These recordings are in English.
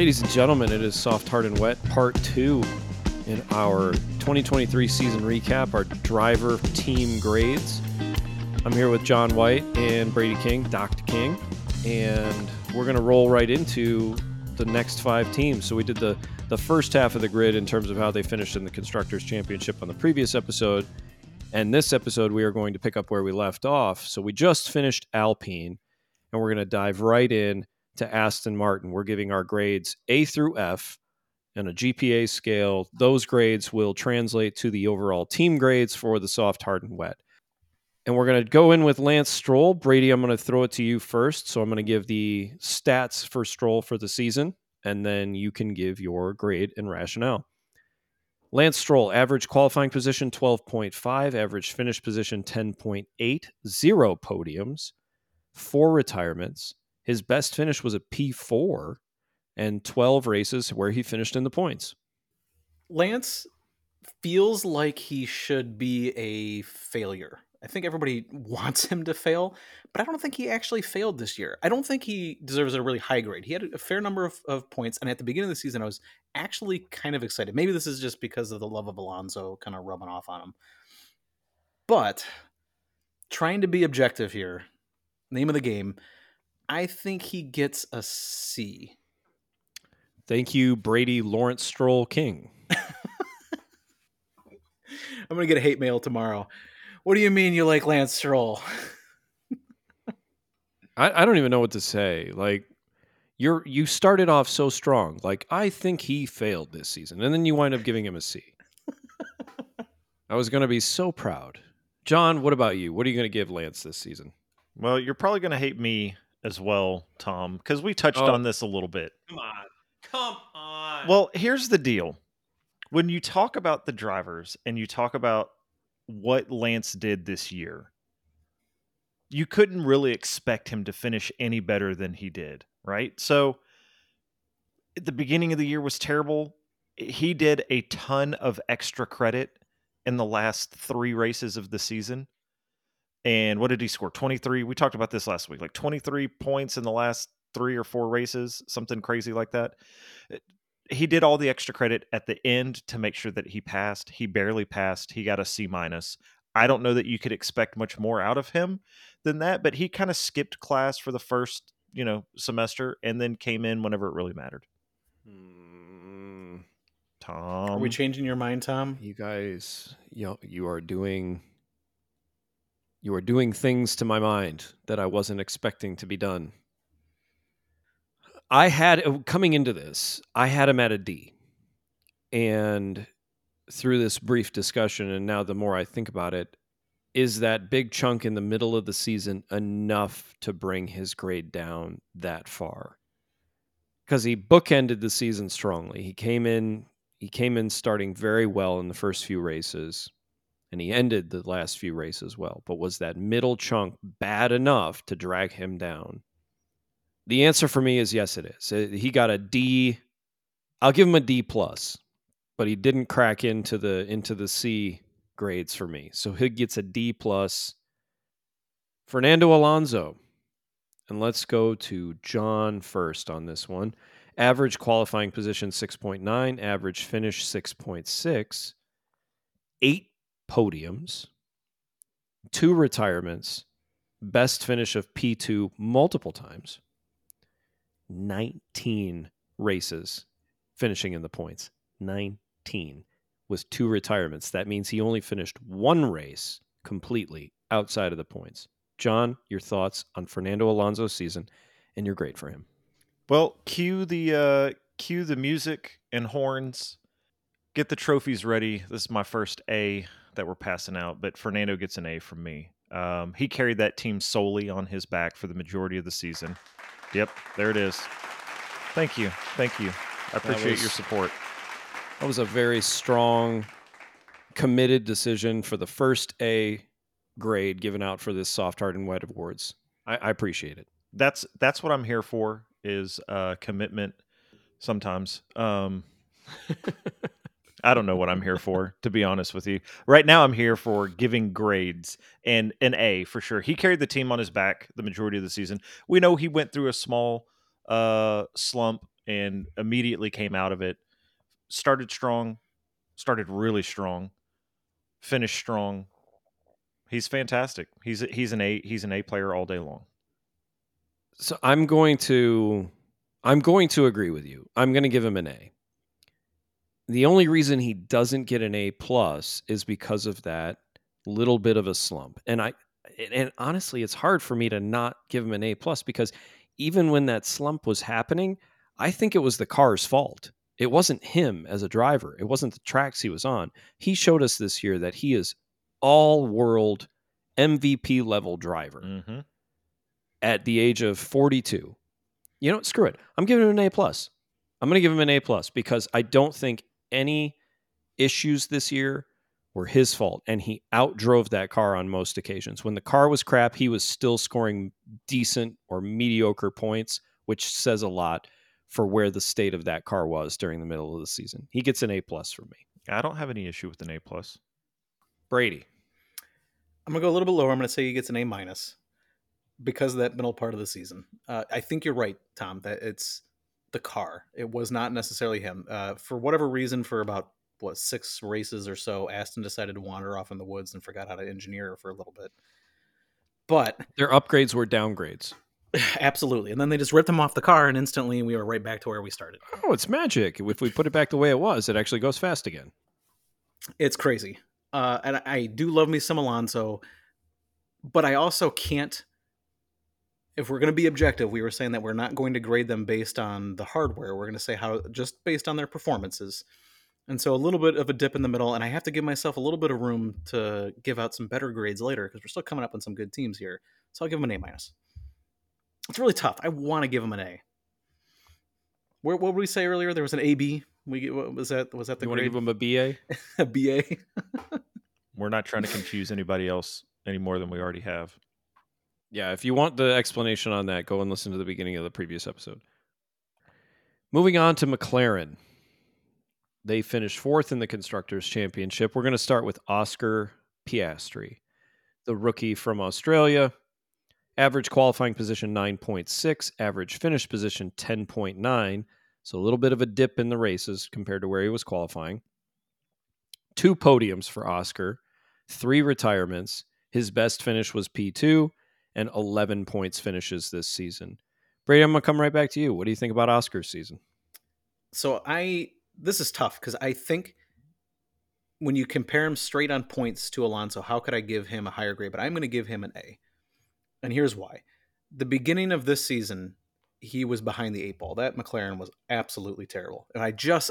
Ladies and gentlemen, it is Soft, Hard, and Wet, Part 2 in our 2023 season recap, our driver team grades. I'm here with John White and Brady King, Dr. King, and we're going to roll right into the next five teams. So we did the first half of the grid in terms of how they finished in the Constructors' Championship on the previous episode, and this episode we are going to pick up where we left off. So we just finished Alpine, and we're going to dive right in to Aston Martin. We're giving our grades A through F and a GPA scale. Those grades will translate to the overall team grades for the Soft, Hard, and Wet. And we're going to go in with Lance Stroll. Brady, I'm going to throw it to you first. So I'm going to give the stats for Stroll for the season, and then you can give your grade and rationale. Lance Stroll, average qualifying position 12.5, average finish position 10.8, 0 podiums, 4 retirements. His best finish was a P4 and 12 races where he finished in the points. Lance feels like he should be a failure. I think everybody wants him to fail, but I don't think he actually failed this year. I don't think he deserves a really high grade. He had a fair number of points, and at the beginning of the season, I was actually kind of excited. Maybe this is just because of the love of Alonso kind of rubbing off on him. But trying to be objective here, name of the game, I think he gets a C. Thank you, Brady Lawrence Stroll King. I'm going to get hate mail tomorrow. What do you mean you like Lance Stroll? I don't even know what to say. Like, you started off so strong. Like, I think he failed this season. And then you wind up giving him a C. I was going to be so proud. John, what about you? What are you going to give Lance this season? Well, you're probably going to hate me as well, Tom, because we touched on this a little bit. Come on. Well, here's the deal. When you talk about the drivers and you talk about what Lance did this year, you couldn't really expect him to finish any better than he did, right? So the beginning of the year was terrible. He did a ton of extra credit in the last 3 races of the season. And what did he score? 23. We talked about this last week, like 23 points in the last 3 or 4 races, something crazy like that. He did all the extra credit at the end to make sure that he passed. He barely passed. He got a C-. I don't know that you could expect much more out of him than that, but he kind of skipped class for the first, semester and then came in whenever it really mattered. Tom. Are we changing your mind, Tom? You guys, you are doing things to my mind that I wasn't expecting to be done. Coming into this, I had him at a D. And through this brief discussion, and now the more I think about it, is that big chunk in the middle of the season enough to bring his grade down that far? Because he bookended the season strongly. He came in starting very well in the first few races, and he ended the last few races well. But was that middle chunk bad enough to drag him down? The answer for me is yes, it is. He got a D. I'll give him a D plus, but he didn't crack into the C grades for me. So he gets a D plus. Fernando Alonso. And let's go to John first on this one. Average qualifying position 6.9, average finish 6.6, 8 podiums, 2 retirements, best finish of P2 multiple times. 19 races finishing in the points. 19 with 2 retirements. That means he only finished 1 race completely outside of the points. John, your thoughts on Fernando Alonso's season and your grade for him? Well, cue the music and horns. Get the trophies ready. This is my first A that we're passing out, but Fernando gets an A from me. He carried that team solely on his back for the majority of the season. Yep, there it is. Thank you. I appreciate your support. That was a very strong, committed decision for the first A grade given out for this Soft, Hard, and Wet Awards. I appreciate it. That's what I'm here for, is commitment sometimes. I don't know what I'm here for, to be honest with you. Right now, I'm here for giving grades and an A for sure. He carried the team on his back the majority of the season. We know he went through a small slump and immediately came out of it. Started strong, started really strong, finished strong. He's fantastic. He's an A player all day long. So I'm going to agree with you. I'm going to give him an A. The only reason he doesn't get an A plus is because of that little bit of a slump. And honestly, it's hard for me to not give him an A plus, because even when that slump was happening, I think it was the car's fault. It wasn't him as a driver. It wasn't the tracks he was on. He showed us this year that he is all-world MVP level driver at the age of 42. You know, screw it. I'm giving him an A plus. I'm going to give him an A plus because I don't think any issues this year were his fault, and he outdrove that car on most occasions. When the car was crap, he was still scoring decent or mediocre points, which says a lot for where the state of that car was during the middle of the season. He gets an A plus from me. I don't have any issue with an A plus. Brady. I'm going to go a little bit lower. I'm going to say he gets an A minus because of that middle part of the season. I think you're right, Tom, that it's the car. It was not necessarily him. For whatever reason, for about 6 races or so, Aston decided to wander off in the woods and forgot how to engineer for a little bit. But their upgrades were downgrades. Absolutely. And then they just ripped him off the car, and instantly we were right back to where we started. Oh, it's magic. If we put it back the way it was, it actually goes fast again. It's crazy. And I do love me some Alonso, but I also can't, if we're going to be objective, we were saying that we're not going to grade them based on the hardware. We're going to say how just based on their performances. And so a little bit of a dip in the middle, and I have to give myself a little bit of room to give out some better grades later because we're still coming up on some good teams here. So I'll give them an A minus. It's really tough. I want to give him an A. What did we say earlier? There was an AB. Was that the grade? You want to give him a BA? A BA. We're not trying to confuse anybody else any more than we already have. Yeah, if you want the explanation on that, go and listen to the beginning of the previous episode. Moving on to McLaren. They finished fourth in the Constructors' Championship. We're going to start with Oscar Piastri, the rookie from Australia. Average qualifying position 9.6, average finish position 10.9, so a little bit of a dip in the races compared to where he was qualifying. 2 podiums for Oscar, 3 retirements. His best finish was P2 and 11 points finishes this season. Brady, I'm going to come right back to you. What do you think about Oscar's season? So this is tough because I think when you compare him straight on points to Alonso, how could I give him a higher grade? But I'm going to give him an A. And here's why. The beginning of this season, he was behind the 8 ball. That McLaren was absolutely terrible. And I just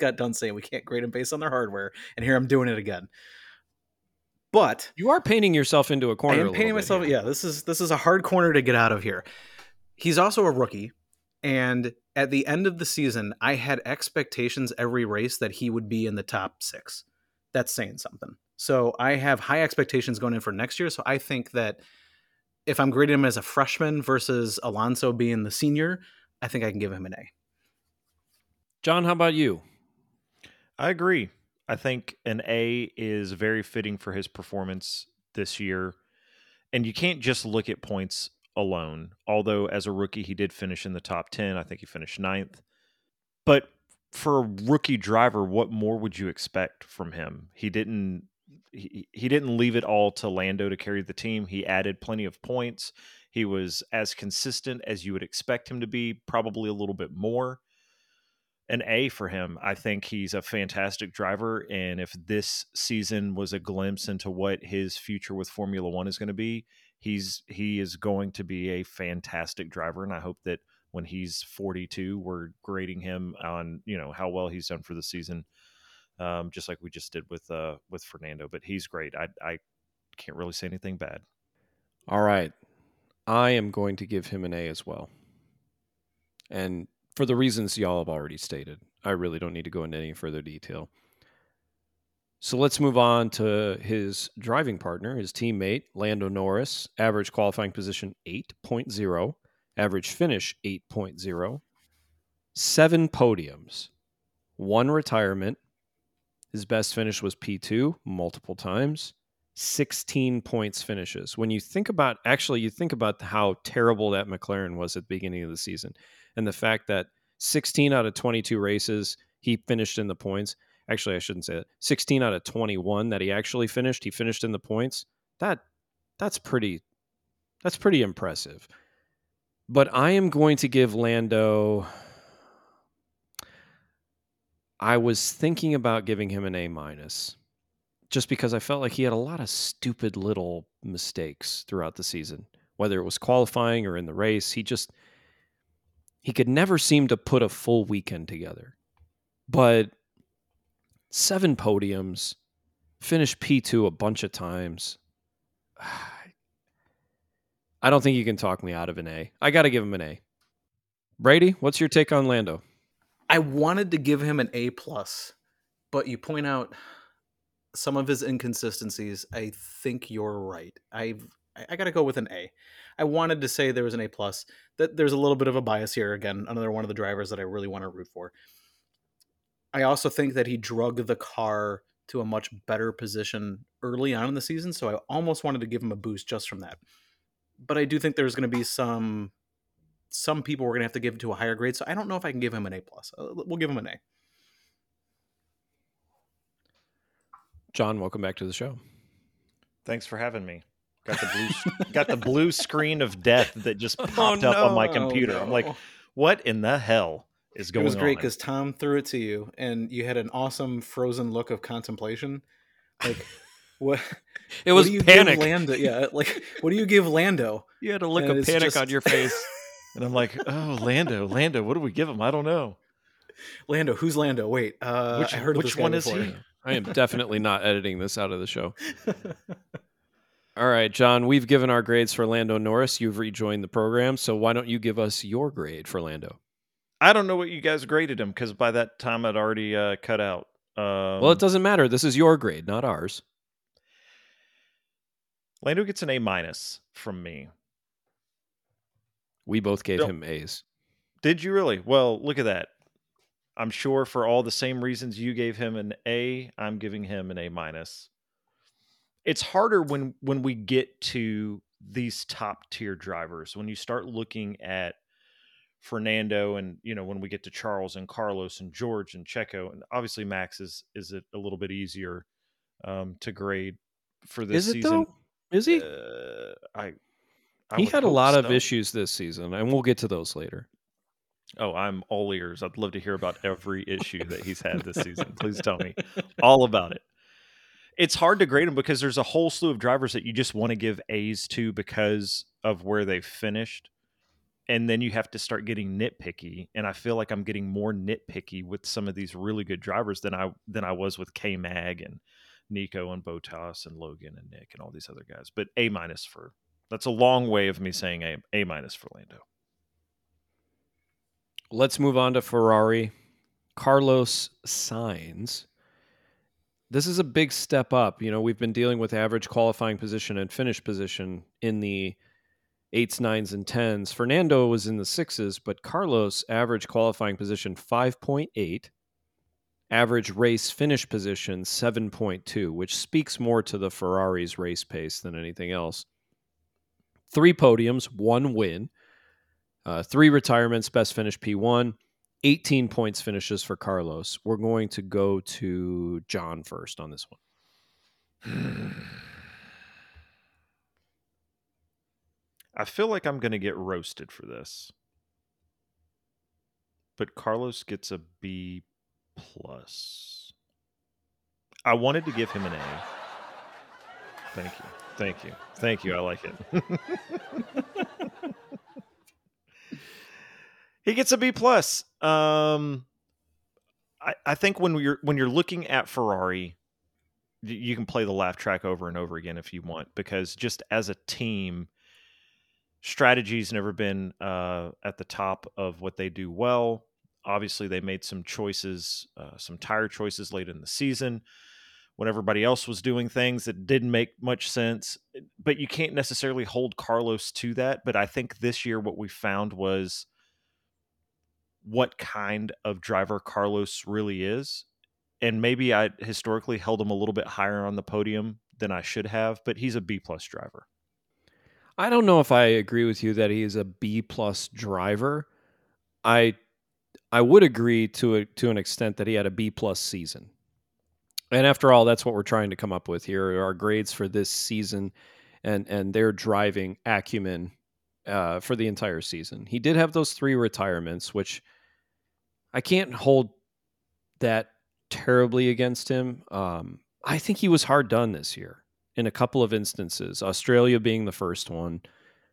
got done saying we can't grade them based on their hardware, and here I'm doing it again. But you are painting yourself into a corner. I'm painting myself. Yeah, this is a hard corner to get out of here. He's also a rookie, and at the end of the season, I had expectations every race that he would be in the top 6. That's saying something. So I have high expectations going in for next year. So I think that if I'm grading him as a freshman versus Alonso being the senior, I think I can give him an A. John, how about you? I agree. I think an A is very fitting for his performance this year. And you can't just look at points alone. Although as a rookie, he did finish in the top 10. I think he finished 9th. But for a rookie driver, what more would you expect from him? He didn't leave it all to Lando to carry the team. He added plenty of points. He was as consistent as you would expect him to be, probably a little bit more. An A for him. I think he's a fantastic driver. And if this season was a glimpse into what his future with Formula One is going to be, he is going to be a fantastic driver. And I hope that when he's 42, we're grading him on, you know, how well he's done for the season. Just like we just did with Fernando, but he's great. I can't really say anything bad. All right. I am going to give him an A as well. And for the reasons y'all have already stated, I really don't need to go into any further detail. So let's move on to his driving partner, his teammate, Lando Norris. Average qualifying position 8.0, average finish 8.0, 7 podiums, 1 retirement. His best finish was P2 multiple times, 16 points finishes. When you think about how terrible that McLaren was at the beginning of the season, and the fact that 16 out of 22 races he finished in the points. Actually, I shouldn't say that. 16 out of 21 that he actually finished, he finished in the points. That's pretty impressive. But I am going to give Lando... I was thinking about giving him an A-, just because I felt like he had a lot of stupid little mistakes throughout the season, whether it was qualifying or in the race. He could never seem to put a full weekend together. But 7 podiums, finished P2 a bunch of times. I don't think you can talk me out of an A. I got to give him an A. Brady, what's your take on Lando? I wanted to give him an A+, but you point out some of his inconsistencies. I think you're right. I got to go with an A. I wanted to say there was an A+. That there's a little bit of a bias here. Again, another one of the drivers that I really want to root for. I also think that he drug the car to a much better position early on in the season, so I almost wanted to give him a boost just from that. But I do think there's going to be some people we're going to have to give to a higher grade. So I don't know if I can give him an A+. We'll give him an A. John, welcome back to the show. Thanks for having me. Got the blue screen of death that just popped up on my computer. I'm like, what in the hell is going on? It was great because Tom threw it to you and you had an awesome frozen look of contemplation. Like, what? It was panic. Lando? Yeah, like, what do you give Lando? You had a look of panic on your face. And I'm like, oh, Lando, what do we give him? I don't know. Lando, who's Lando? Wait, I heard of this guy before. Which one is he? I am definitely not editing this out of the show. All right, John, we've given our grades for Lando Norris. You've rejoined the program, so why don't you give us your grade for Lando? I don't know what you guys graded him, because by that time I'd already cut out. Well, it doesn't matter. This is your grade, not ours. Lando gets an A- from me. We both gave him A's. Did you really? Well, look at that. I'm sure for all the same reasons you gave him an A, I'm giving him an A-. It's harder when we get to these top-tier drivers. When you start looking at Fernando and, you know, when we get to Charles and Carlos and George and Checo, and obviously Max is a little bit easier to grade for this season. Is it though? Is he? He had a lot of issues this season, and we'll get to those later. Oh, I'm all ears. I'd love to hear about every issue that he's had this season. Please tell me all about it. It's hard to grade him because there's a whole slew of drivers that you just want to give A's to because of where they finished. And then you have to start getting nitpicky. And I feel like I'm getting more nitpicky with some of these really good drivers than I was with K-Mag and Nico and Bottas and Logan and Nick and all these other guys. But A- for... That's a long way of me saying A- for Lando. Let's move on to Ferrari. Carlos Sainz. This is a big step up. You know, we've been dealing with average qualifying position and finish position in the 8s, 9s, and 10s. Fernando was in the 6s, but Carlos, average qualifying position 5.8. Average race finish position 7.2, which speaks more to the Ferrari's race pace than anything else. 3 podiums, 1 win, 3 retirements, best finish P1, 18 points finishes for Carlos. We're going to go to John first on this one. I feel like I'm going to get roasted for this. But Carlos gets a B+. I wanted to give him an A. Thank you. Thank you. I like it. He gets a B+. I think when you're looking at Ferrari, you can play the laugh track over and over again if you want, because just as a team, strategy's never been at the top of what they do well. Obviously, they made some choices, some tire choices late in the season, when everybody else was doing things that didn't make much sense, but you can't necessarily hold Carlos to that. But I think this year what we found was what kind of driver Carlos really is. And maybe I historically held him a little bit higher on the podium than I should have, but he's a B+ driver. I don't know if I agree with you that he is a B+ driver. I would agree to an extent that he had a B+ season. And after all, that's what we're trying to come up with here are our grades for this season and their driving acumen for the entire season. He did have those 3 retirements, which I can't hold that terribly against him. I think he was hard done this year in a couple of instances, Australia being the first one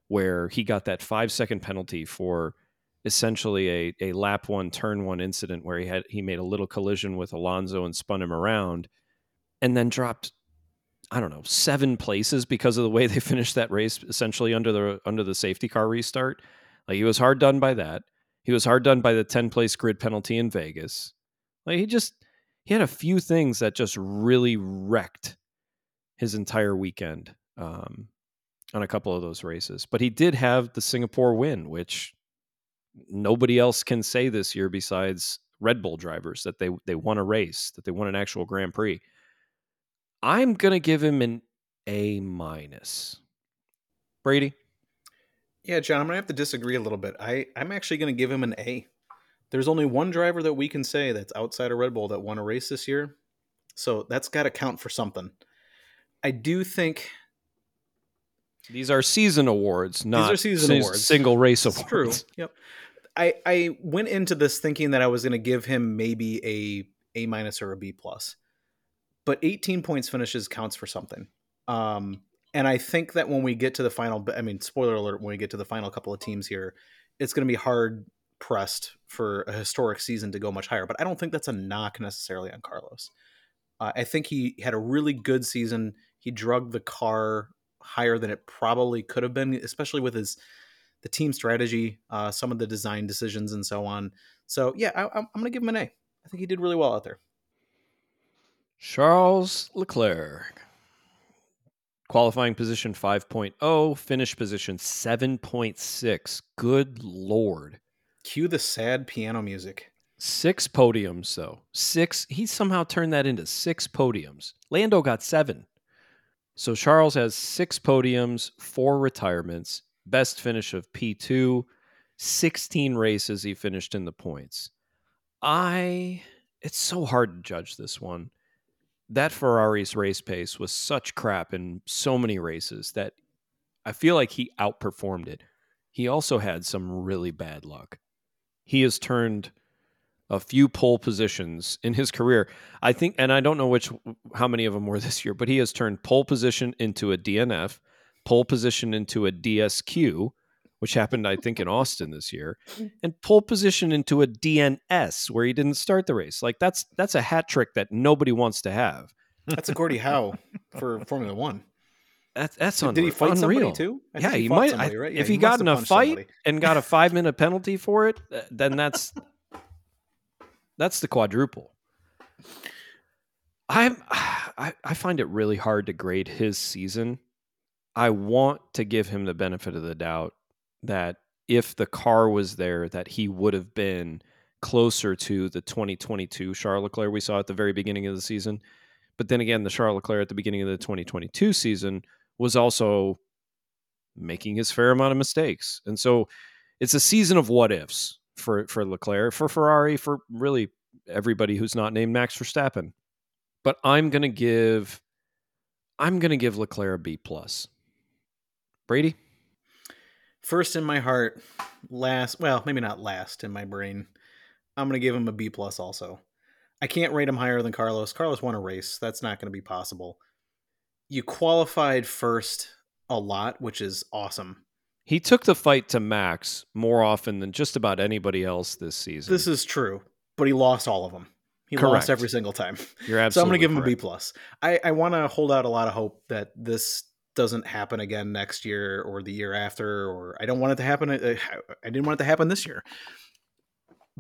where he got that 5-second penalty for essentially a lap 1, turn 1 incident where he made a little collision with Alonso and spun him around and then dropped, I don't know, 7 places because of the way they finished that race essentially under the safety car restart. Like, he was hard done by that. He was hard done by the 10-place grid penalty in Vegas. Like, he had a few things that just really wrecked his entire weekend on a couple of those races. But he did have the Singapore win, which nobody else can say this year besides Red Bull drivers that they won a race, that they won an actual Grand Prix. I'm going to give him an A-. Brady? Yeah, John, I'm going to have to disagree a little bit. I'm actually going to give him an A. There's only one driver that we can say that's outside of Red Bull that won a race this year. So that's got to count for something. I do think... These are season awards, not single race awards. It's true. Yep. I went into this thinking that I was going to give him maybe a- or a B+, but 18 points finishes counts for something. And I think that when we get to the final, spoiler alert, when we get to the final couple of teams here, it's going to be hard pressed for a historic season to go much higher. But I don't think that's a knock necessarily on Carlos. I think he had a really good season. He drugged the car higher than it probably could have been, especially with the team strategy, some of the design decisions and so on. So yeah, I'm going to give him an A. I think he did really well out there. Charles Leclerc. Qualifying position 5.0, finish position 7.6. Good Lord. Cue the sad piano music. 6 podiums though. 6. He somehow turned that into 6 podiums. Lando got 7. So Charles has 6 podiums, 4 retirements, best finish of P2, 16 races he finished in the points. It's so hard to judge this one. That Ferrari's race pace was such crap in so many races that I feel like he outperformed it. He also had some really bad luck. He has turned a few pole positions in his career, I think, and I don't know how many of them were this year, but he has turned pole position into a DNF, pole position into a DSQ, which happened, I think, in Austin this year, and pole position into a DNS where he didn't start the race. Like, that's a hat trick that nobody wants to have. That's a Gordie Howe for Formula One. That's unreal. Did he fight somebody too? Yeah, he might. Somebody, right? Yeah, if he got in a fight and got a 5-minute penalty for it, then that's... That's the quadruple. I find it really hard to grade his season. I want to give him the benefit of the doubt that if the car was there, that he would have been closer to the 2022 Charles Leclerc we saw at the very beginning of the season. But then again, the Charles Leclerc at the beginning of the 2022 season was also making his fair amount of mistakes. And so it's a season of what ifs. For Leclerc, for Ferrari, for really everybody who's not named Max Verstappen. But I'm gonna give Leclerc a B+. Brady? First in my heart, last, well, maybe not last in my brain. I'm gonna give him a B+ also. I can't rate him higher than Carlos. Carlos won a race. That's not gonna be possible. You qualified first a lot, which is awesome. He took the fight to Max more often than just about anybody else this season. This is true, but he lost all of them. He lost every single time. You're absolutely. So I'm going to give him a B+. I want to hold out a lot of hope that this doesn't happen again next year or the year after, or I don't want it to happen. I didn't want it to happen this year,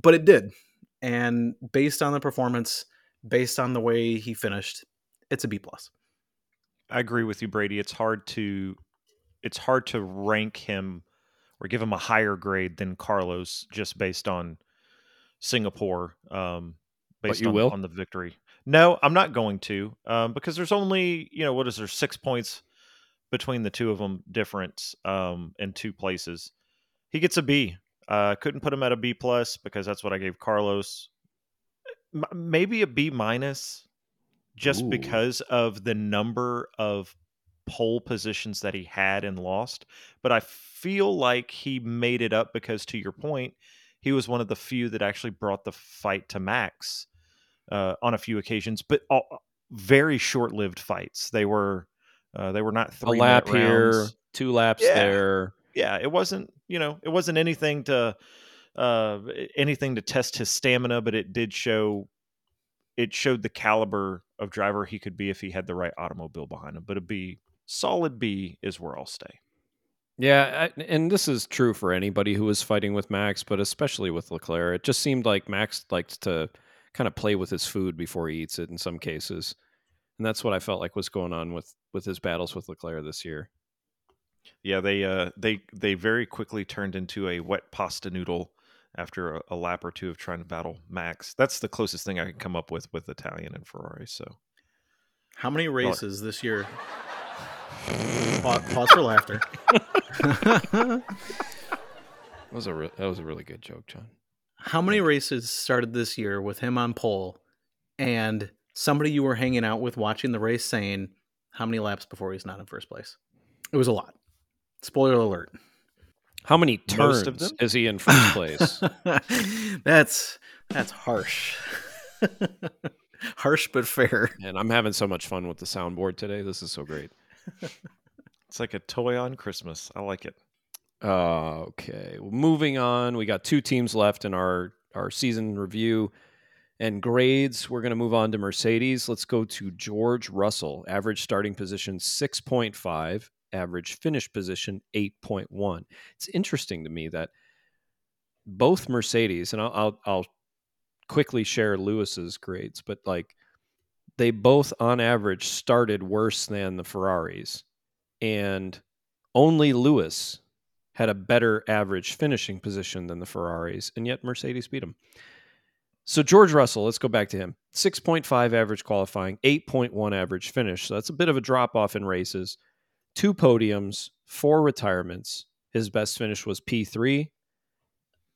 but it did. And based on the performance, based on the way he finished, it's a B+. I agree with you, Brady. It's hard to rank him or give him a higher grade than Carlos just based on Singapore, on the victory. No, I'm not going to, because there's only, 6 points between the two of them difference in 2 places. He gets a B. Couldn't put him at a B plus because that's what I gave Carlos. Maybe a B minus just because of the number of pole positions that he had and lost. But I feel like he made it up because, to your point, he was one of the few that actually brought the fight to Max on a few occasions, but all, very short-lived fights. They were not 3 minute rounds. A lap here, 2 laps there. Yeah, it wasn't, you know, it wasn't anything to anything to test his stamina, but it did show, it showed the caliber of driver he could be if he had the right automobile behind him. But a B, solid B is where I'll stay. Yeah, and this is true for anybody who was fighting with Max, but especially with Leclerc. It just seemed like Max liked to kind of play with his food before he eats it in some cases. And that's what I felt like was going on with his battles with Leclerc this year. Yeah, they very quickly turned into a wet pasta noodle after a lap or two of trying to battle Max. That's the closest thing I could come up with Italian and Ferrari. So, how many races this year? Pause for laughter. That was a really good joke, John. How many races started this year with him on pole and somebody you were hanging out with watching the race saying how many laps before he's not in first place? It was a lot. Spoiler alert. How many turns is he in first place? That's harsh. Harsh but fair. And I'm having so much fun with the soundboard today. This is so great. It's like a toy on Christmas. I like it. Okay. Well, moving on. We got 2 teams left in our season review and grades. We're going to move on to Mercedes. Let's go to George Russell. Average starting position 6.5. Average finish position 8.1. It's interesting to me that both Mercedes, and I'll quickly share Lewis's grades, but like they both on average started worse than the Ferraris, and only Lewis had a better average finishing position than the Ferraris, and yet Mercedes beat him. So George Russell, let's go back to him. 6.5 average qualifying, 8.1 average finish. So that's a bit of a drop off in races. 2 podiums, 4 retirements. His best finish was P3,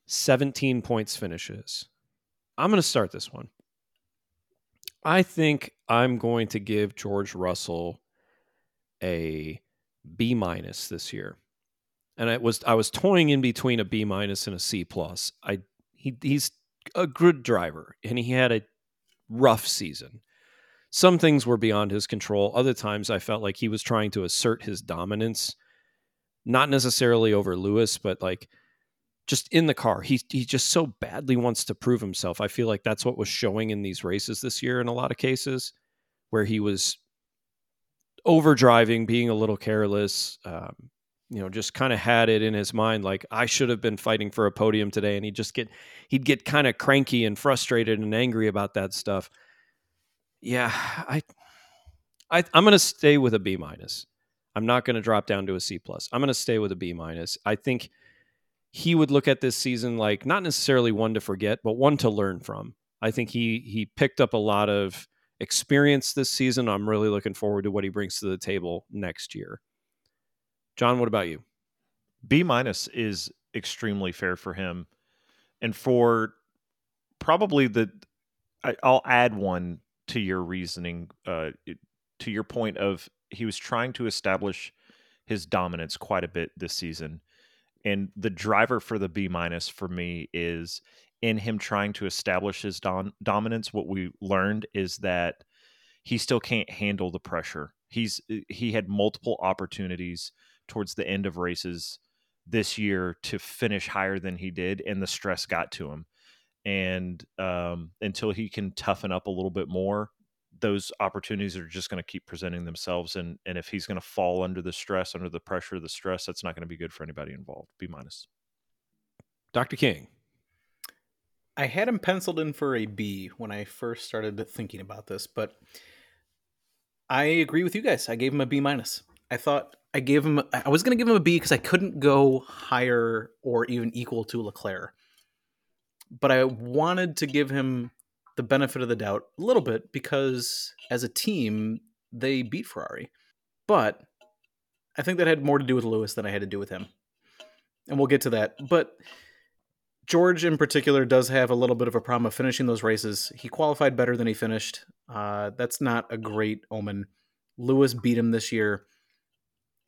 17 points finishes. I'm going to start this one. I think I'm going to give George Russell a B minus this year. And I was toying in between a B minus and a C plus. He's a good driver, and he had a rough season. Some things were beyond his control. Other times I felt like he was trying to assert his dominance, not necessarily over Lewis, but like just in the car. He just so badly wants to prove himself. I feel like that's what was showing in these races this year in a lot of cases where he was overdriving, being a little careless, you know, just kind of had it in his mind like I should have been fighting for a podium today, and he'd get kind of cranky and frustrated and angry about that stuff. Yeah, I'm going to stay with a B minus. I'm not going to drop down to a C plus. I'm going to stay with a B minus. I think he would look at this season like not necessarily one to forget, but one to learn from. I think he picked up a lot of experience this season. I'm really looking forward to what he brings to the table next year. John, what about you? B minus is extremely fair for him, and for probably I'll add one to your reasoning, to your point of he was trying to establish his dominance quite a bit this season. And the driver for the B minus for me is in him trying to establish his dominance. What we learned is that he still can't handle the pressure. He had multiple opportunities towards the end of races this year to finish higher than he did, and the stress got to him. And until he can toughen up a little bit more, those opportunities are just going to keep presenting themselves. And if he's going to fall under the stress, under the pressure of the stress, that's not going to be good for anybody involved. B minus. Dr. King. I had him penciled in for a B when I first started thinking about this, but I agree with you guys. I gave him a B minus. I was going to give him a B because I couldn't go higher or even equal to Leclerc. But I wanted to give him the benefit of the doubt a little bit because as a team, they beat Ferrari. But I think that had more to do with Lewis than I had to do with him. And we'll get to that. But George in particular does have a little bit of a problem of finishing those races. He qualified better than he finished. That's not a great omen. Lewis beat him this year.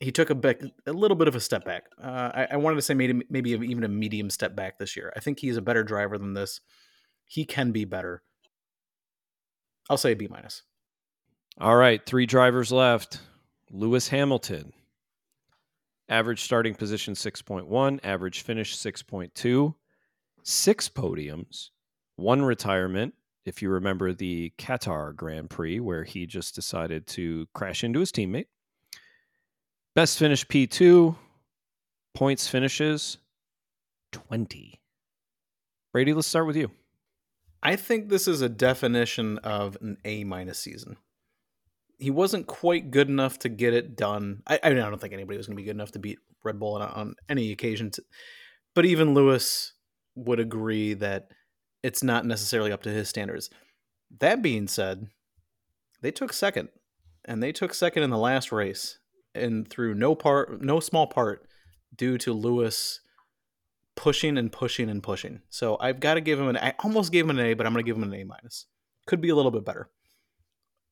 He took a little bit of a step back. I wanted to say maybe even a medium step back this year. I think he's a better driver than this. He can be better. I'll say a B minus. All right, 3 drivers left. Lewis Hamilton. Average starting position 6.1, average finish 6.2, 6 podiums, 1 retirement. If you remember the Qatar Grand Prix where he just decided to crash into his teammate. Best finish P2, points finishes 20. Brady, let's start with you. I think this is a definition of an A- season. He wasn't quite good enough to get it done. I don't think anybody was going to be good enough to beat Red Bull on any occasion. But even Lewis would agree that it's not necessarily up to his standards. That being said, they took second. And they took second in the last race. And through no small part due to Lewis pushing and pushing and pushing. So I've got to give him I almost gave him an A, but I'm going to give him an A minus. Could be a little bit better.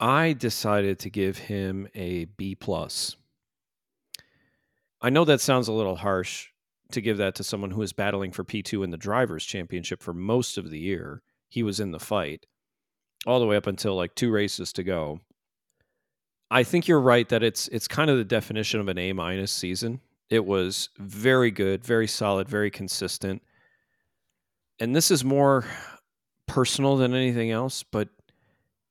I decided to give him a B plus. I know that sounds a little harsh to give that to someone who was battling for P2 in the Drivers' Championship for most of the year. He was in the fight all the way up until like 2 races to go. I think you're right that it's kind of the definition of an A minus season. It was very good, very solid, very consistent. And this is more personal than anything else, but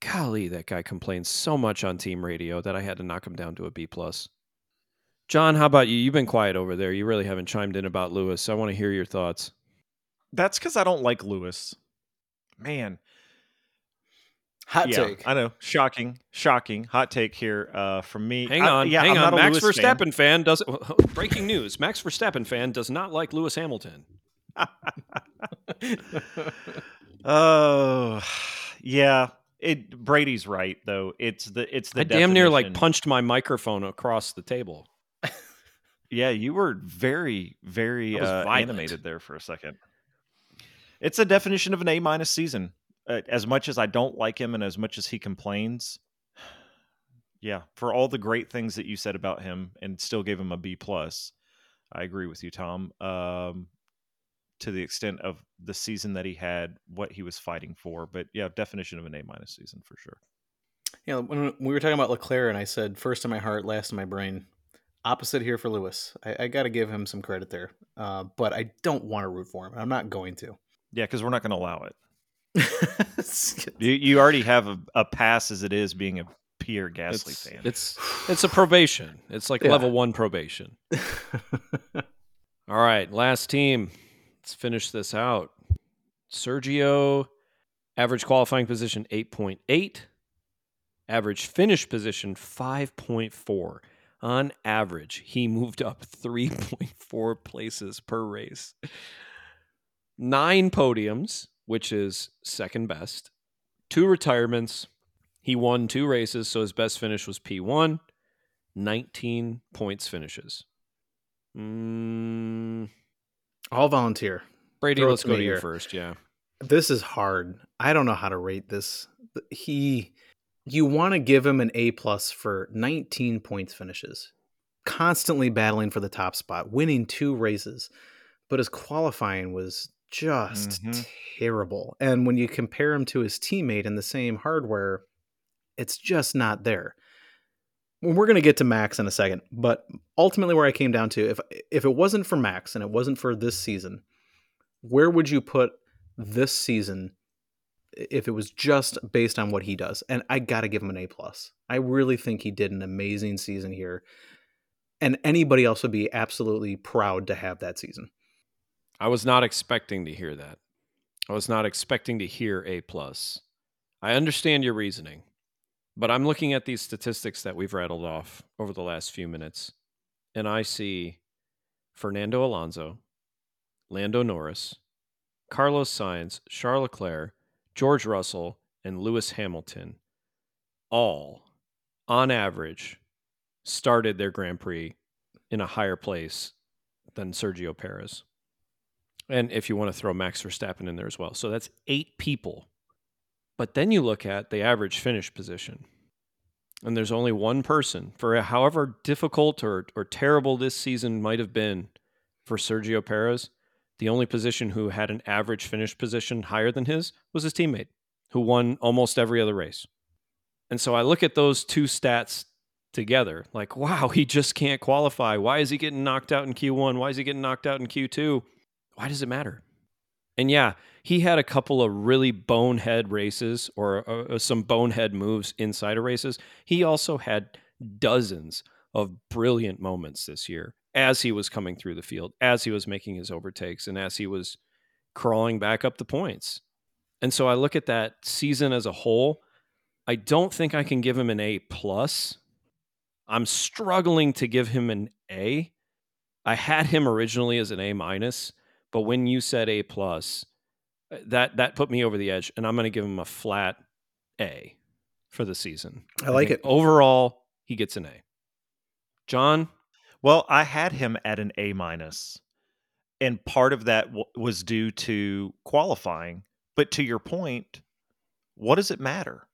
golly, that guy complained so much on team radio that I had to knock him down to a B+. John, how about you? You've been quiet over there. You really haven't chimed in about Lewis. I want to hear your thoughts. That's because I don't like Lewis. Man. Hot take. I know. Shocking. Hot take here from me. Hang on. Max Verstappen fan doesn't... Breaking news. Max Verstappen fan does not like Lewis Hamilton. Oh, yeah. Brady's right though. I damn near like punched my microphone across the table. Yeah, you were very, very animated there for a second. It's a definition of an A- season. As much as I don't like him and as much as he complains, yeah, for all the great things that you said about him, and still gave him a B+. I agree with you, Tom. To the extent of the season that he had, what he was fighting for. But yeah, definition of an A- season for sure. Yeah, when we were talking about Leclerc and I said first in my heart, last in my brain, opposite here for Lewis. I got to give him some credit there, but I don't want to root for him. I'm not going to. Yeah, because we're not going to allow it. You already have a pass as it is being a Pierre Gasly fan. It's a probation. It's like level 1 probation. All right, last team. Let's finish this out. Sergio, average qualifying position 8.8, average finish position 5.4. On average, he moved up 3.4 places per race. 9 podiums, which is second best. 2 retirements. He won 2 races, so his best finish was P1. 19 points finishes. I'll volunteer. Brady, let's go to you first. Yeah. This is hard. I don't know how to rate this. You want to give him an A+ for 19 points finishes, constantly battling for the top spot, winning 2 races, but his qualifying was just terrible. And when you compare him to his teammate in the same hardware, it's just not there. We're going to get to Max in a second, but ultimately where I came down to, if it wasn't for Max and it wasn't for this season, where would you put this season if it was just based on what he does? And I got to give him an A+. I really think he did an amazing season here, and anybody else would be absolutely proud to have that season. I was not expecting to hear that. I was not expecting to hear A+. I understand your reasoning. But I'm looking at these statistics that we've rattled off over the last few minutes, and I see Fernando Alonso, Lando Norris, Carlos Sainz, Charles Leclerc, George Russell, and Lewis Hamilton all, on average, started their Grand Prix in a higher place than Sergio Perez. And if you want to throw Max Verstappen in there as well. So that's 8 people. But then you look at the average finish position. And there's only one person. For however difficult or terrible this season might have been for Sergio Perez, the only position who had an average finish position higher than his was his teammate, who won almost every other race. And so I look at those two stats together, like, wow, he just can't qualify. Why is he getting knocked out in Q1? Why is he getting knocked out in Q2? Why does it matter? And yeah, he had a couple of really bonehead races or some bonehead moves inside of races. He also had dozens of brilliant moments this year as he was coming through the field, as he was making his overtakes, and as he was crawling back up the points. And so I look at that season as a whole. I don't think I can give him an A+. I'm struggling to give him an A. I had him originally as an A-, but when you said A+, that put me over the edge, and I'm going to give him a flat A for the season. I like it. Overall, he gets an A. John? Well, I had him at an A-, and part of that was due to qualifying. But to your point, what does it matter?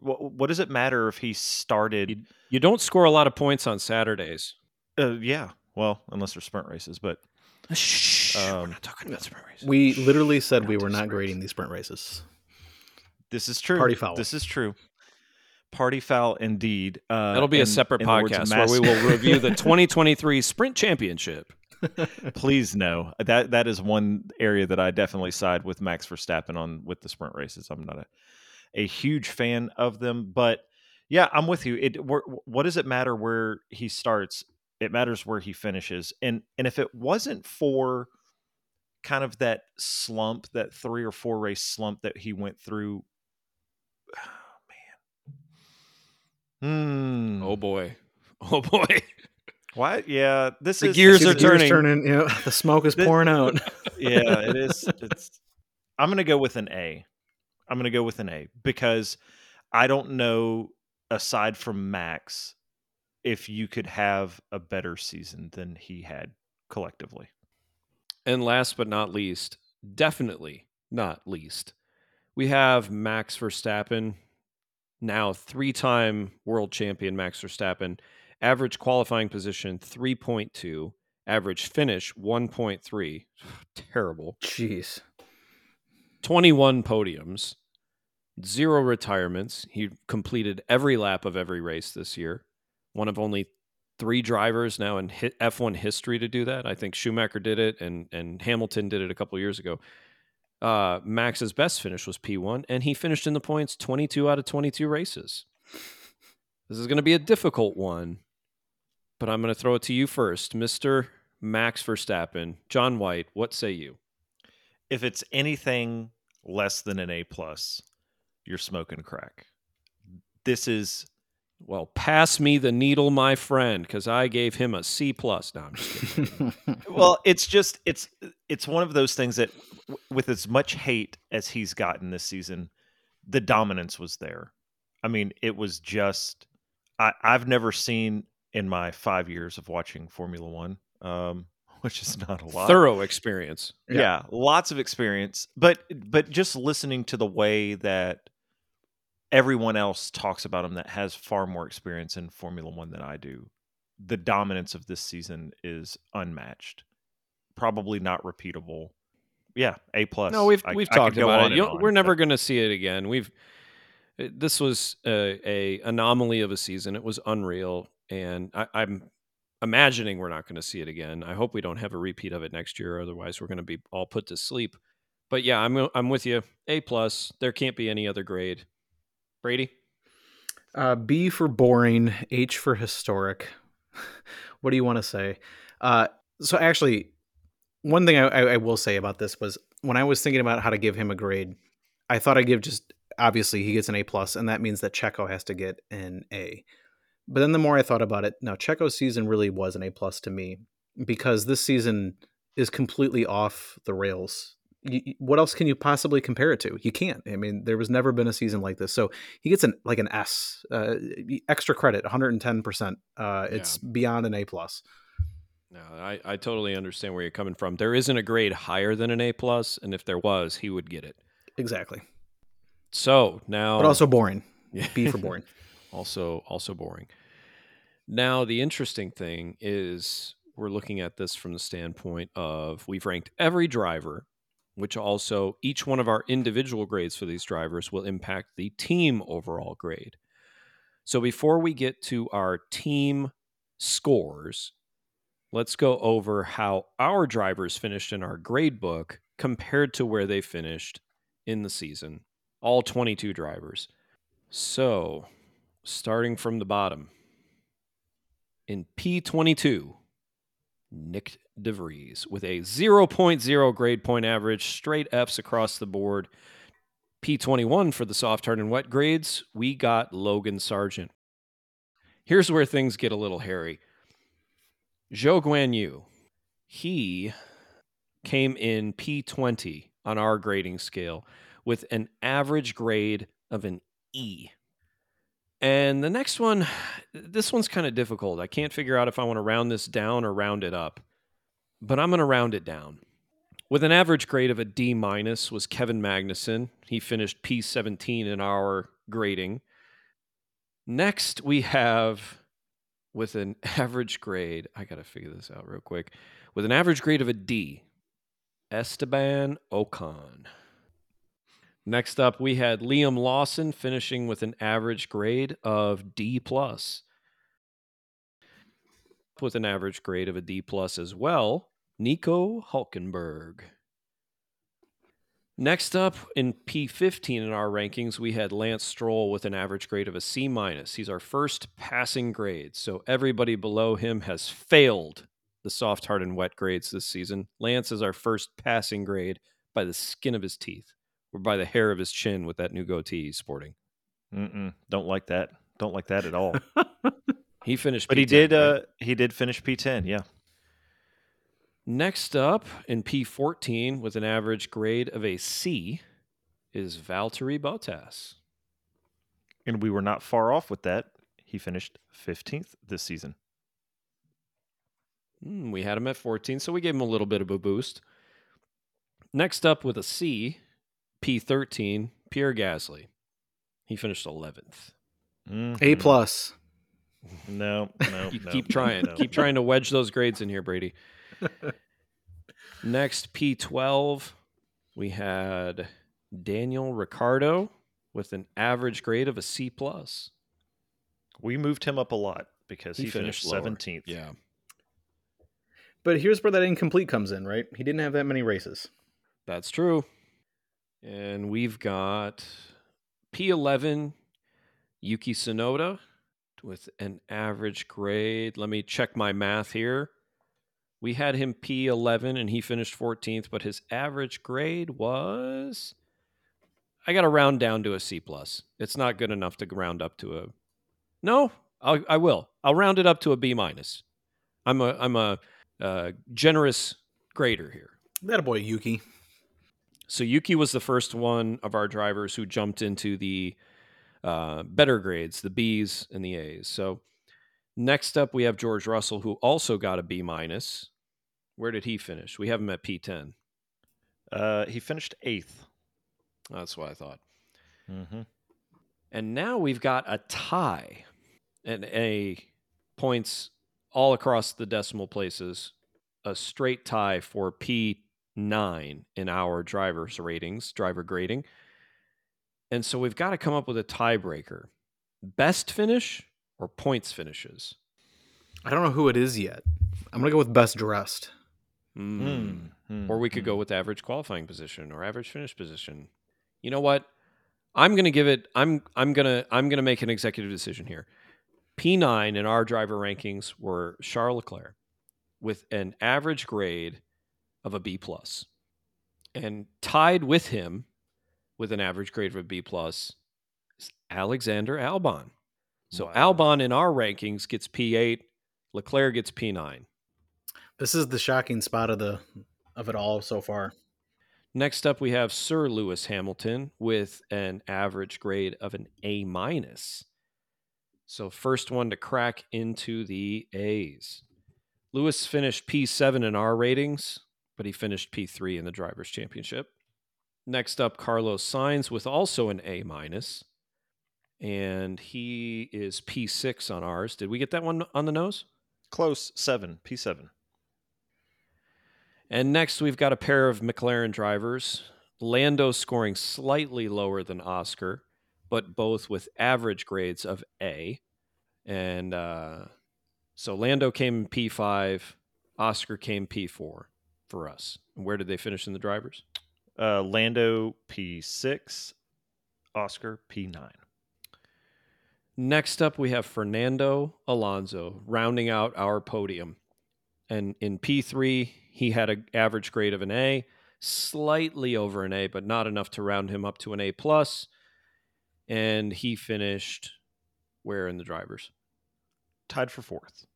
What does it matter if he started? You don't score a lot of points on Saturdays. Yeah. Well, unless they're sprint races, but shh, we're not talking about sprint races. We literally said we were not grading these sprint races. This is true. Party foul. This is true. Party foul indeed. That'll be a separate podcast where we will review the 2023 Sprint Championship. Please no. That is one area that I definitely side with Max Verstappen on with the sprint races. I'm not a huge fan of them, but yeah, I'm with you. What does it matter where he starts? It matters where he finishes. And if it wasn't for kind of that slump, that 3 or 4 race slump that he went through, oh man. Oh boy. What? Yeah, the gears are turning. Yeah, the smoke is pouring out. Yeah, it is. I'm going to go with an A. I'm going to go with an A because I don't know, aside from Max, if you could have a better season than he had collectively. And last but not least, definitely not least, we have Max Verstappen, now 3-time world champion Max Verstappen. Average qualifying position, 3.2. Average finish, 1.3. Terrible. Jeez. 21 podiums. 0 retirements. He completed every lap of every race this year. One of only 3 drivers now in F1 history to do that. I think Schumacher did it and Hamilton did it a couple years ago. Max's best finish was P1, and he finished in the points 22 out of 22 races. This is going to be a difficult one, but I'm going to throw it to you first. Mr. Max Verstappen, John White, what say you? If it's anything less than an A+, you're smoking crack. This is... Well, pass me the needle, my friend, because I gave him a C+. No, I'm just kidding. Well, it's one of those things that with as much hate as he's gotten this season, the dominance was there. I mean, it was just... I've never seen in my 5 years of watching Formula One, which is not a lot. Thorough experience. Yeah, lots of experience. But just listening to the way that everyone else talks about him that has far more experience in Formula One than I do, the dominance of this season is unmatched. Probably not repeatable. Yeah, A+. No, we've talked about it. We're never going to see it again. This was a anomaly of a season. It was unreal, and I'm imagining we're not going to see it again. I hope we don't have a repeat of it next year, otherwise we're going to be all put to sleep. But yeah, I'm with you. A+. There can't be any other grade. Brady? B for boring, H for historic. What do you want to say? So actually, one thing I will say about this was when I was thinking about how to give him a grade, I thought I'd give just... Obviously, he gets an A+, and that means that Checo has to get an A. But then the more I thought about it, no, Checo's season really was an A+ to me because this season is completely off the rails. What else can you possibly compare it to? You can't. I mean, there was never been a season like this. So he gets an S, extra credit, 110%. It's beyond an A+. No, I totally understand where you're coming from. There isn't a grade higher than an A+, and if there was, he would get it. Exactly. So now... But also boring. Yeah. B for boring. Also boring. Now, the interesting thing is we're looking at this from the standpoint of we've ranked every driver, which also each one of our individual grades for these drivers will impact the team overall grade. So before we get to our team scores, let's go over how our drivers finished in our grade book compared to where they finished in the season. All 22 drivers. So starting from the bottom, in P22, Nick De Vries with a 0.0 grade point average, straight Fs across the board. P21 for the soft, hard, and wet grades, we got Logan Sargent. Here's where things get a little hairy. Zhou Guanyu, he came in P20 on our grading scale with an average grade of an E. And the next one, this one's kind of difficult. I can't figure out if I want to round this down or round it up, but I'm going to round it down. With an average grade of a D minus was Kevin Magnussen. He finished P17 in our grading. Next, we have with an average grade, I got to figure this out real quick, with an average grade of a D, Esteban Ocon. Next up, we had Liam Lawson finishing with an average grade of D+. With an average grade of a D+ as well, Nico Hulkenberg. Next up, in P15 in our rankings, we had Lance Stroll with an average grade of a C-. He's our first passing grade, so everybody below him has failed the soft, hard, and wet grades this season. Lance is our first passing grade by the skin of his teeth. Or by the hair of his chin with that new goatee he's sporting. Don't like that. Don't like that at all. He finished P10. But he did finish P10, yeah. Next up in P14 with an average grade of a C is Valtteri Bottas. And we were not far off with that. He finished 15th this season. We had him at 14, so we gave him a little bit of a boost. Next up with a C... P13, Pierre Gasly. He finished 11th. Mm-hmm. A+. No. Keep trying. No. Keep trying to wedge those grades in here, Brady. Next, P12, we had Daniel Ricciardo with an average grade of a C+. We moved him up a lot because he finished 17th. Yeah. But here's where that incomplete comes in, right? He didn't have that many races. That's true. And we've got P11, Yuki Sonoda, with an average grade. Let me check my math here. We had him P11, and he finished 14th, but his average grade was... I got to round down to a C+. It's not good enough to round up to a... No, I will. I'll round it up to a B-. I'm a generous grader here. Attaboy, Yuki. So Yuki was the first one of our drivers who jumped into the better grades, the Bs and the As. So next up, we have George Russell, who also got a B minus. Where did he finish? We have him at P10. He finished 8th. That's what I thought. Mm-hmm. And now we've got a tie and a points all across the decimal places, a straight tie for P9 in our driver's ratings, driver grading. And so we've got to come up with a tiebreaker. Best finish or points finishes? I don't know who it is yet. I'm going to go with best dressed. Or we could go with average qualifying position or average finish position. You know what? I'm going to give it, I'm going to make an executive decision here. P9 in our driver rankings were Charles Leclerc with an average grade of a B+. And tied with him with an average grade of a B+ is Alexander Albon. So wow. Albon in our rankings gets P8, Leclerc gets P9. This is the shocking spot of it all so far. Next up we have Sir Lewis Hamilton with an average grade of an A-. So first one to crack into the A's. Lewis finished P7 in our ratings, but he finished P3 in the Drivers' Championship. Next up, Carlos Sainz with also an A-, and he is P6 on ours. Did we get that one on the nose? Close, seven, P7. And next, we've got a pair of McLaren drivers. Lando scoring slightly lower than Oscar, but both with average grades of A. And so Lando came in P5, Oscar came P4 for us. And where did they finish in the drivers? Lando P6, Oscar P9. Next up, we have Fernando Alonso rounding out our podium. And in P3, he had an average grade of an A, slightly over an A, but not enough to round him up to an A+. And he finished where in the drivers? Tied for fourth.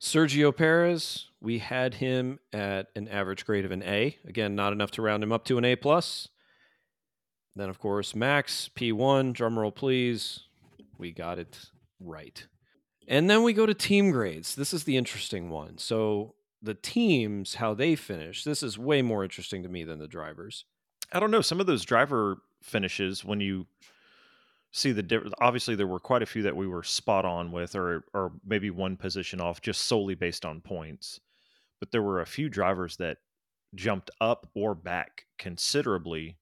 Sergio Perez, we had him at an average grade of an A. Again, not enough to round him up to an A+. Then, of course, Max, P1, drumroll please. We got it right. And then we go to team grades. This is the interesting one. So the teams, how they finish, this is way more interesting to me than the drivers. I don't know. Some of those driver finishes, when you see the difference, obviously there were quite a few that we were spot on with, or maybe one position off just solely based on points. But there were a few drivers that jumped up or back considerably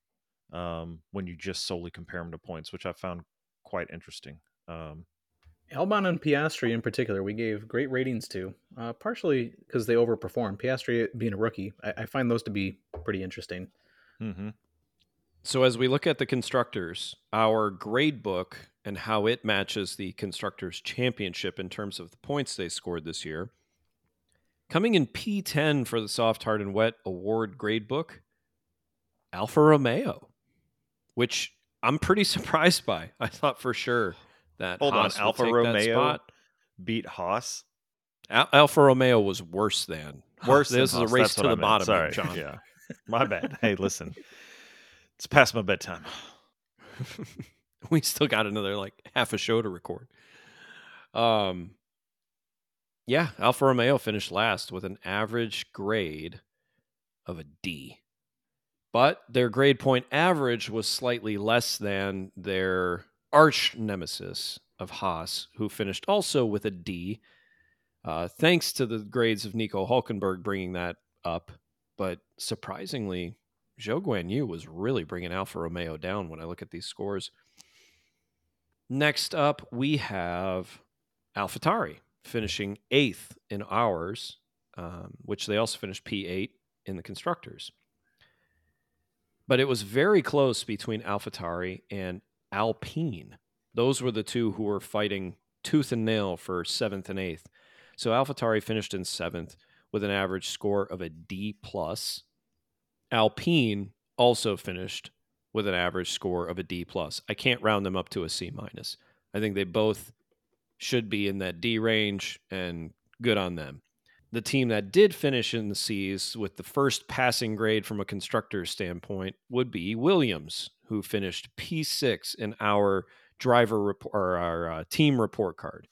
when you just solely compare them to points, which I found quite interesting. Albon and Piastri in particular, we gave great ratings to, partially because they overperformed. Piastri being a rookie, I find those to be pretty interesting. Mm-hmm. So as we look at the constructors, our grade book and how it matches the Constructors' Championship in terms of the points they scored this year, coming in P10 for the Soft, Hard, and Wet award grade book, Alfa Romeo, which I'm pretty surprised by. I thought for sure that Haas would take that spot. Beat Haas. Alfa Romeo was worse than Haas. This is a race to the bottom, sorry, John. Yeah. My bad. Hey, listen, it's past my bedtime. We still got another like half a show to record. Yeah, Alfa Romeo finished last with an average grade of a D, but their grade point average was slightly less than their arch nemesis of Haas, who finished also with a D, thanks to the grades of Nico Hulkenberg bringing that up. But surprisingly, Zhou Guanyu was really bringing Alfa Romeo down when I look at these scores. Next up, we have AlphaTauri finishing 8th in ours, which they also finished P8 in the Constructors. But it was very close between AlphaTauri and Alpine. Those were the two who were fighting tooth and nail for 7th and 8th. So AlphaTauri finished in 7th with an average score of a D+. Alpine also finished with an average score of a D+. I can't round them up to a C-. I think they both should be in that D range, and good on them. The team that did finish in the C's with the first passing grade from a constructor's standpoint would be Williams, who finished P6 in our driver report, or our team report card.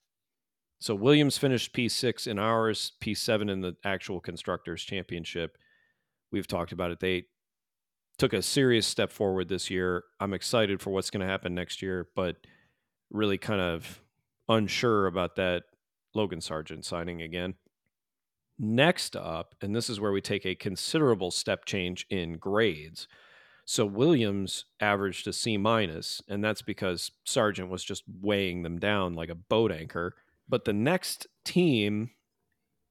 So Williams finished P6 in ours, P7 in the actual Constructors' Championship. We've talked about it. They took a serious step forward this year. I'm excited for what's going to happen next year, but really kind of unsure about that Logan Sargent signing again. Next up, and this is where we take a considerable step change in grades. So Williams averaged a C-, and that's because Sargent was just weighing them down like a boat anchor. But the next team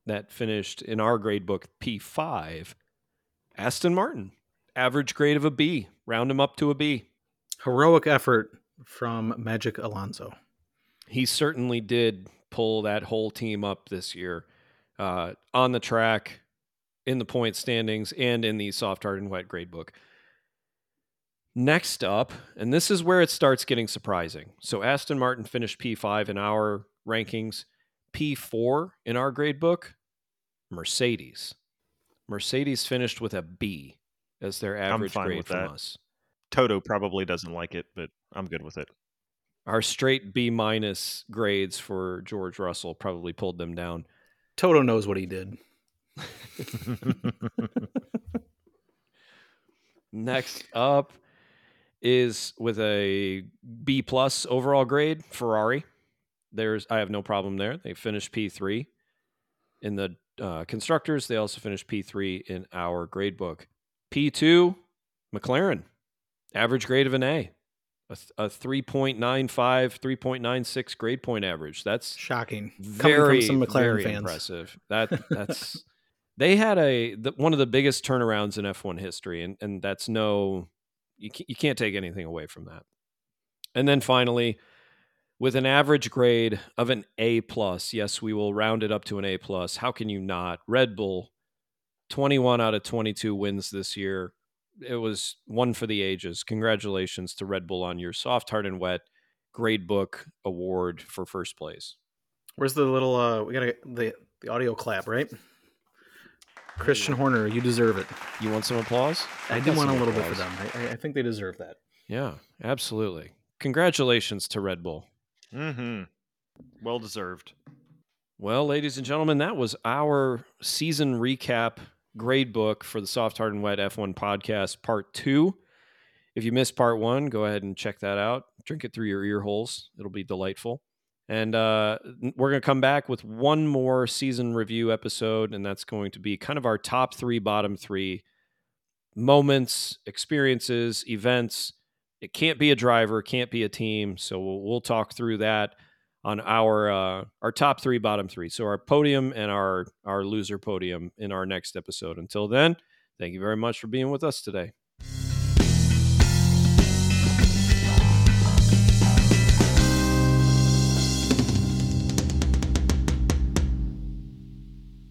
that finished in our grade book, P5, Aston Martin, average grade of a B, round him up to a B. Heroic effort from Magic Alonso. He certainly did pull that whole team up this year on the track, in the point standings, and in the Soft, Hard, and Wet grade book. Next up, and this is where it starts getting surprising. So Aston Martin finished P5 in our rankings, P4 in our grade book, Mercedes. Mercedes finished with a B as their average grade from us. Toto probably doesn't like it, but I'm good with it. Our straight B- grades for George Russell probably pulled them down. Toto knows what he did. Next up is with a B+ overall grade, Ferrari. I have no problem there. They finished P3 in the constructors. They also finished P3 in our grade book. P2, McLaren, average grade of an A 3.95, 3.96 grade point average. That's shocking. Very, coming from some McLaren very fans. Impressive. That's they had one of the biggest turnarounds in F1 history, and that's you can't take anything away from that. And then finally, with an average grade of an A+, yes, we will round it up to an A+. How can you not? Red Bull, 21 out of 22 wins this year. It was one for the ages. Congratulations to Red Bull on your Soft, Hard, and Wet grade book award for first place. Where's the little, we got the audio clap, right? Christian Horner, you deserve it. You want some applause? I do want a little bit for them. I think they deserve that. Yeah, absolutely. Congratulations to Red Bull. Mm-hmm. Well deserved. Well, ladies and gentlemen, that was our season recap grade book for the Soft, Hard, and Wet F1 podcast, part 2. If you missed part 1, go ahead and check that out. Drink it through your ear holes. It'll be delightful. And we're going to come back with one more season review episode, and that's going to be kind of our top 3, bottom 3 moments, experiences, events. It can't be a driver, can't be a team. So we'll talk through that on our top 3, bottom 3. So our podium and our loser podium in our next episode. Until then, thank you very much for being with us today.